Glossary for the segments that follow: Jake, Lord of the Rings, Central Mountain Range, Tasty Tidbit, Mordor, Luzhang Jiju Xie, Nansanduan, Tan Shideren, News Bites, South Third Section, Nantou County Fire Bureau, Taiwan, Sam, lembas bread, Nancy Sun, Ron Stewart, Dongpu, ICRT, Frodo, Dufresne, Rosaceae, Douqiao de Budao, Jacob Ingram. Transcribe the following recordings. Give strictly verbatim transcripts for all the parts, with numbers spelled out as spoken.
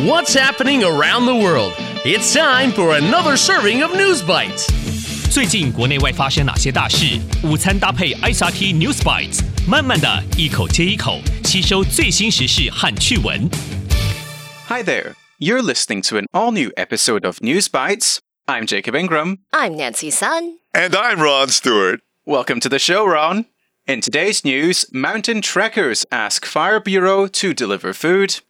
What's happening around the world? It's time for another serving of News Bites. 最近国内外发生哪些大事？午餐搭配 I C R T News Bites， 慢慢的一口接一口吸收最新时事和趣闻。Hi there, you're listening to an all-new episode of News Bites. I'm Jacob Ingram. I'm Nancy Sun. And I'm Ron Stewart. Welcome to the show, Ron. In today's news, mountain trekkers ask Fire Bureau to deliver food.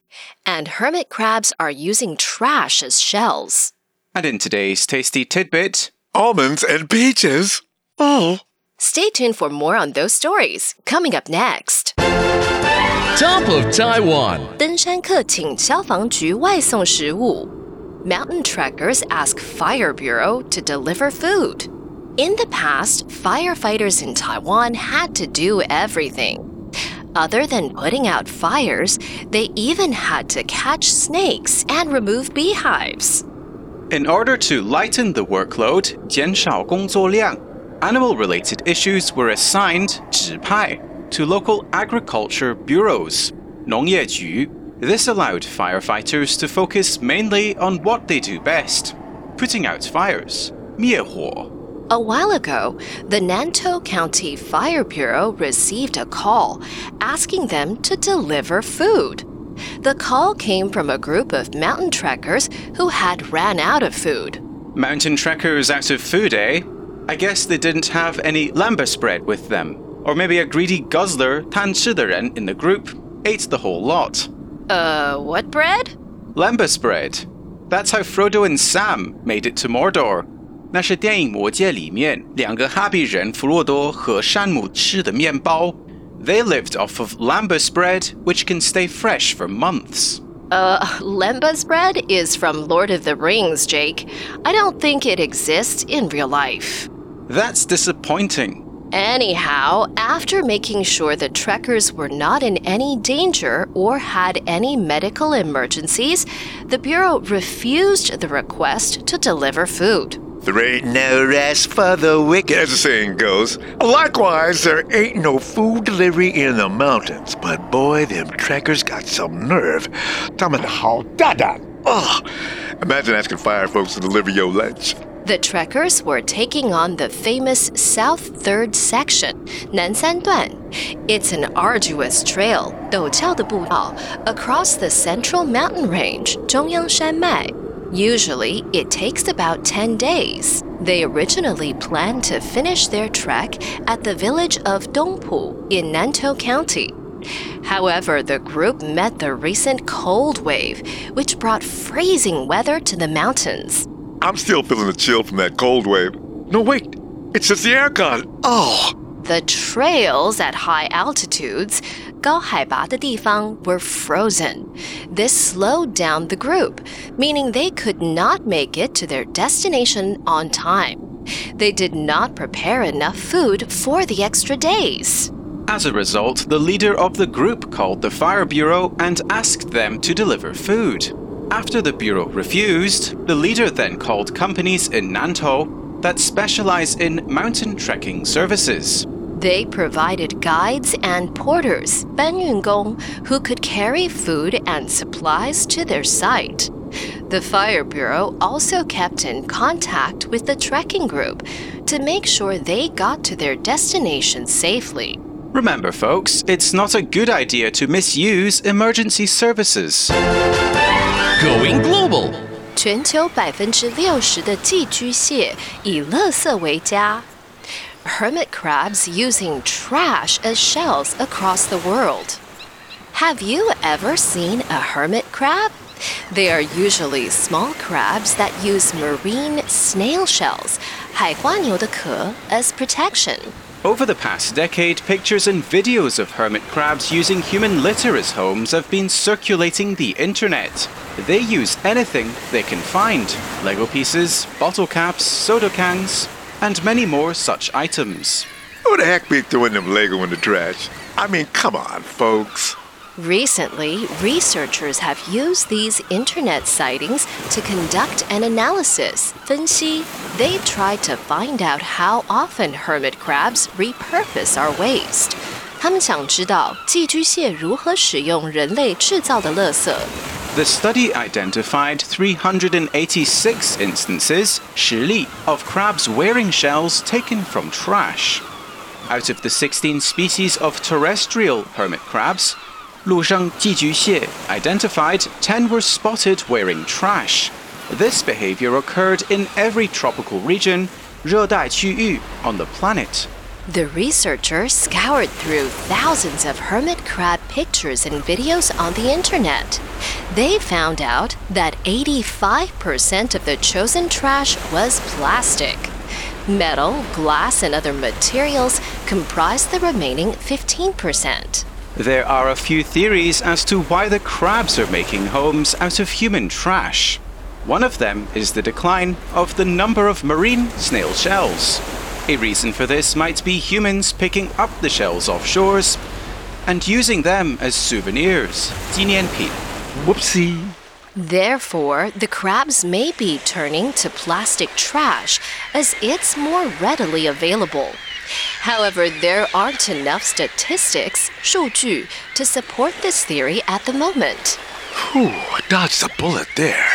And hermit crabs are using trash as shells. And in today's tasty tidbit, almonds and peaches. Oh! Stay tuned for more on those stories. Coming up next. Top of Taiwan. 登山客请消防局外送食物. Mountain trekkers ask Fire Bureau to deliver food. In the past, firefighters in Taiwan had to do everything. Other than putting out fires, they even had to catch snakes and remove beehives. In order to lighten the workload, 减少工作量, animal-related issues were assigned 指派 to local agriculture bureaus, 农业局. This allowed firefighters to focus mainly on what they do best, putting out fires, 灭火. A while ago, the Nantou County Fire Bureau received a call asking them to deliver food. The call came from a group of mountain trekkers who had ran out of food. Mountain trekkers out of food, eh? I guess they didn't have any lambas bread with them. Or maybe a greedy guzzler, Tan Shideren, in the group ate the whole lot. Uh, what bread? Lambas bread. That's how Frodo and Sam made it to Mordor.那是电影《魔戒》里面两个哈比人弗洛多和山姆吃的面包。They lived off of lambas bread, which can stay fresh for months. Uh, lambas bread is from Lord of the Rings, Jake. I don't think it exists in real life. That's disappointing. Anyhow, after making sure the trekkers were not in any danger or had any medical emergencies, the Bureau refused the request to deliver food.There ain't no rest for the wicked, as the saying goes. Likewise, there ain't no food delivery in the mountains. But boy, them trekkers got some nerve. Oh, imagine asking fire folks to deliver your lunch. The trekkers were taking on the famous South Third Section, Nansanduan. It's an arduous trail, Douqiao de Budao, across the Central Mountain Range, Zhongyang Shanmai.Usually, it takes about ten days. They originally planned to finish their trek at the village of Dongpu in Nantou County. However, the group met the recent cold wave, which brought freezing weather to the mountains. I'm still feeling the chill from that cold wave. No, wait, it's just the aircon. Oh! The trails at high altitudes,were frozen. This slowed down the group, meaning they could not make it to their destination on time. They did not prepare enough food for the extra days. As a result, the leader of the group called the Fire Bureau and asked them to deliver food. After the Bureau refused, the leader then called companies in Nantou that specialize in mountain trekking services.They provided guides and porters, 搬运工, who could carry food and supplies to their site. The Fire Bureau also kept in contact with the trekking group to make sure they got to their destination safely. Remember, folks, it's not a good idea to misuse emergency services. Going global! 全球 百分之六十 的寄居蟹以垃圾为家。Hermit crabs using trash as shells across the world. Have you ever seen a hermit crab? They are usually small crabs that use marine snail shells, 海花牛的壳, as protection. Over the past decade, pictures and videos of hermit crabs using human litter as homes have been circulating the internet. They use anything they can find, Lego pieces, bottle caps, soda cans,and many more such items. Who the heck be throwing them Lego in the trash? I mean, come on, folks. Recently, researchers have used these internet sightings to conduct an analysis, 分析. They tried to find out how often hermit crabs repurpose our waste. 他们想知道寄居蟹如何使用人类制造的垃圾。The study identified three hundred eighty-six instances, 实例, of crabs wearing shells taken from trash. Out of the sixteen species of terrestrial hermit crabs, Luzhang Jiju Xie identified ten were spotted wearing trash. This behavior occurred in every tropical region, 热带区域, on the planet. The researchers scoured through thousands of hermit crab pictures and videos on the internet. They found out that eighty-five percent of the chosen trash was plastic. Metal, glass, and other materials comprised the remaining fifteen percent. There are a few theories as to why the crabs are making homes out of human trash. One of them is the decline of the number of marine snail shells. A reason for this might be humans picking up the shells off shores and using them as souvenirs. Whoopsie. Therefore, the crabs may be turning to plastic trash as it's more readily available. However, there aren't enough statistics, 数据, to support this theory at the moment. Whew, I dodged a bullet there.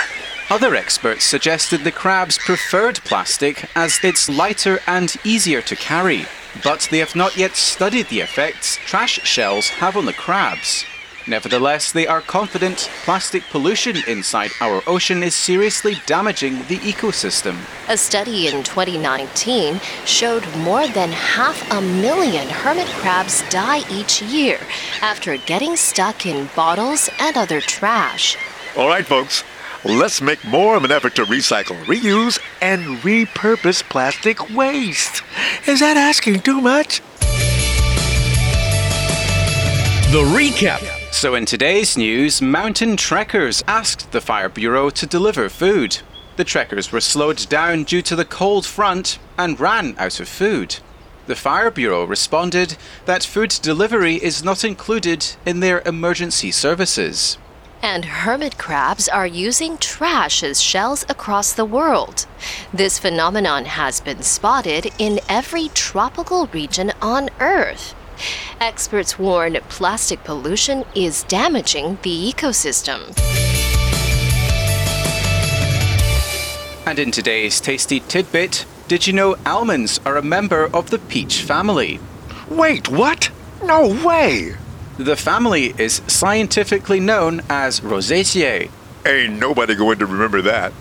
Other experts suggested the crabs preferred plastic as it's lighter and easier to carry, but they have not yet studied the effects trash shells have on the crabs. Nevertheless, they are confident plastic pollution inside our ocean is seriously damaging the ecosystem. A study in twenty nineteen showed more than half a million hermit crabs die each year after getting stuck in bottles and other trash. All right, folks. Let's make more of an effort to recycle, reuse, and repurpose plastic waste. Is that asking too much? The recap. So in today's news, mountain trekkers asked the Fire Bureau to deliver food. The trekkers were slowed down due to the cold front and ran out of food. The Fire Bureau responded that food delivery is not included in their emergency services. And hermit crabs are using trash as shells across the world. This phenomenon has been spotted in every tropical region on Earth. Experts warn plastic pollution is damaging the ecosystem. And in today's tasty tidbit, did you know almonds are a member of the peach family? Wait, what? No way! The family is scientifically known as Rosaceae. Ain't nobody going to remember that.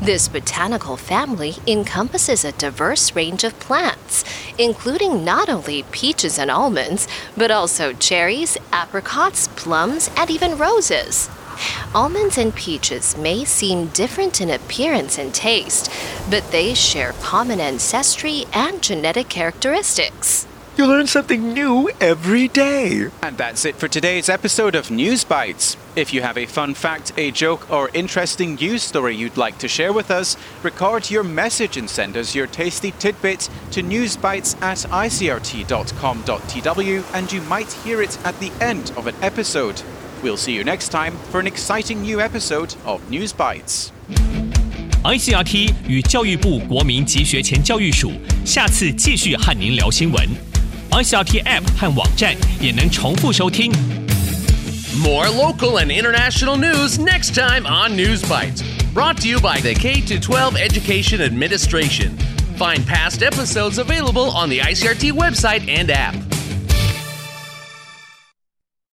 This botanical family encompasses a diverse range of plants, including not only peaches and almonds, but also cherries, apricots, plums, and even roses. Almonds and peaches may seem different in appearance and taste, but they share common ancestry and genetic characteristics. You learn something new every day. And that's it for today's episode of News Bites. If you have a fun fact, a joke, or interesting news story you'd like to share with us, record your message and send us your tasty tidbit to newsbites at I C R T dot com dot T W, and you might hear it at the end of an episode. We'll see you next time for an exciting new episode of News Bites. I C R T 与教育部国民及学前教育署下次继续和您聊新闻。I C R T app 和网站也能重复收听。More local and international news next time on News Bites. Brought to you by the K through twelve Education Administration. Find past episodes available on the I C R T website and app.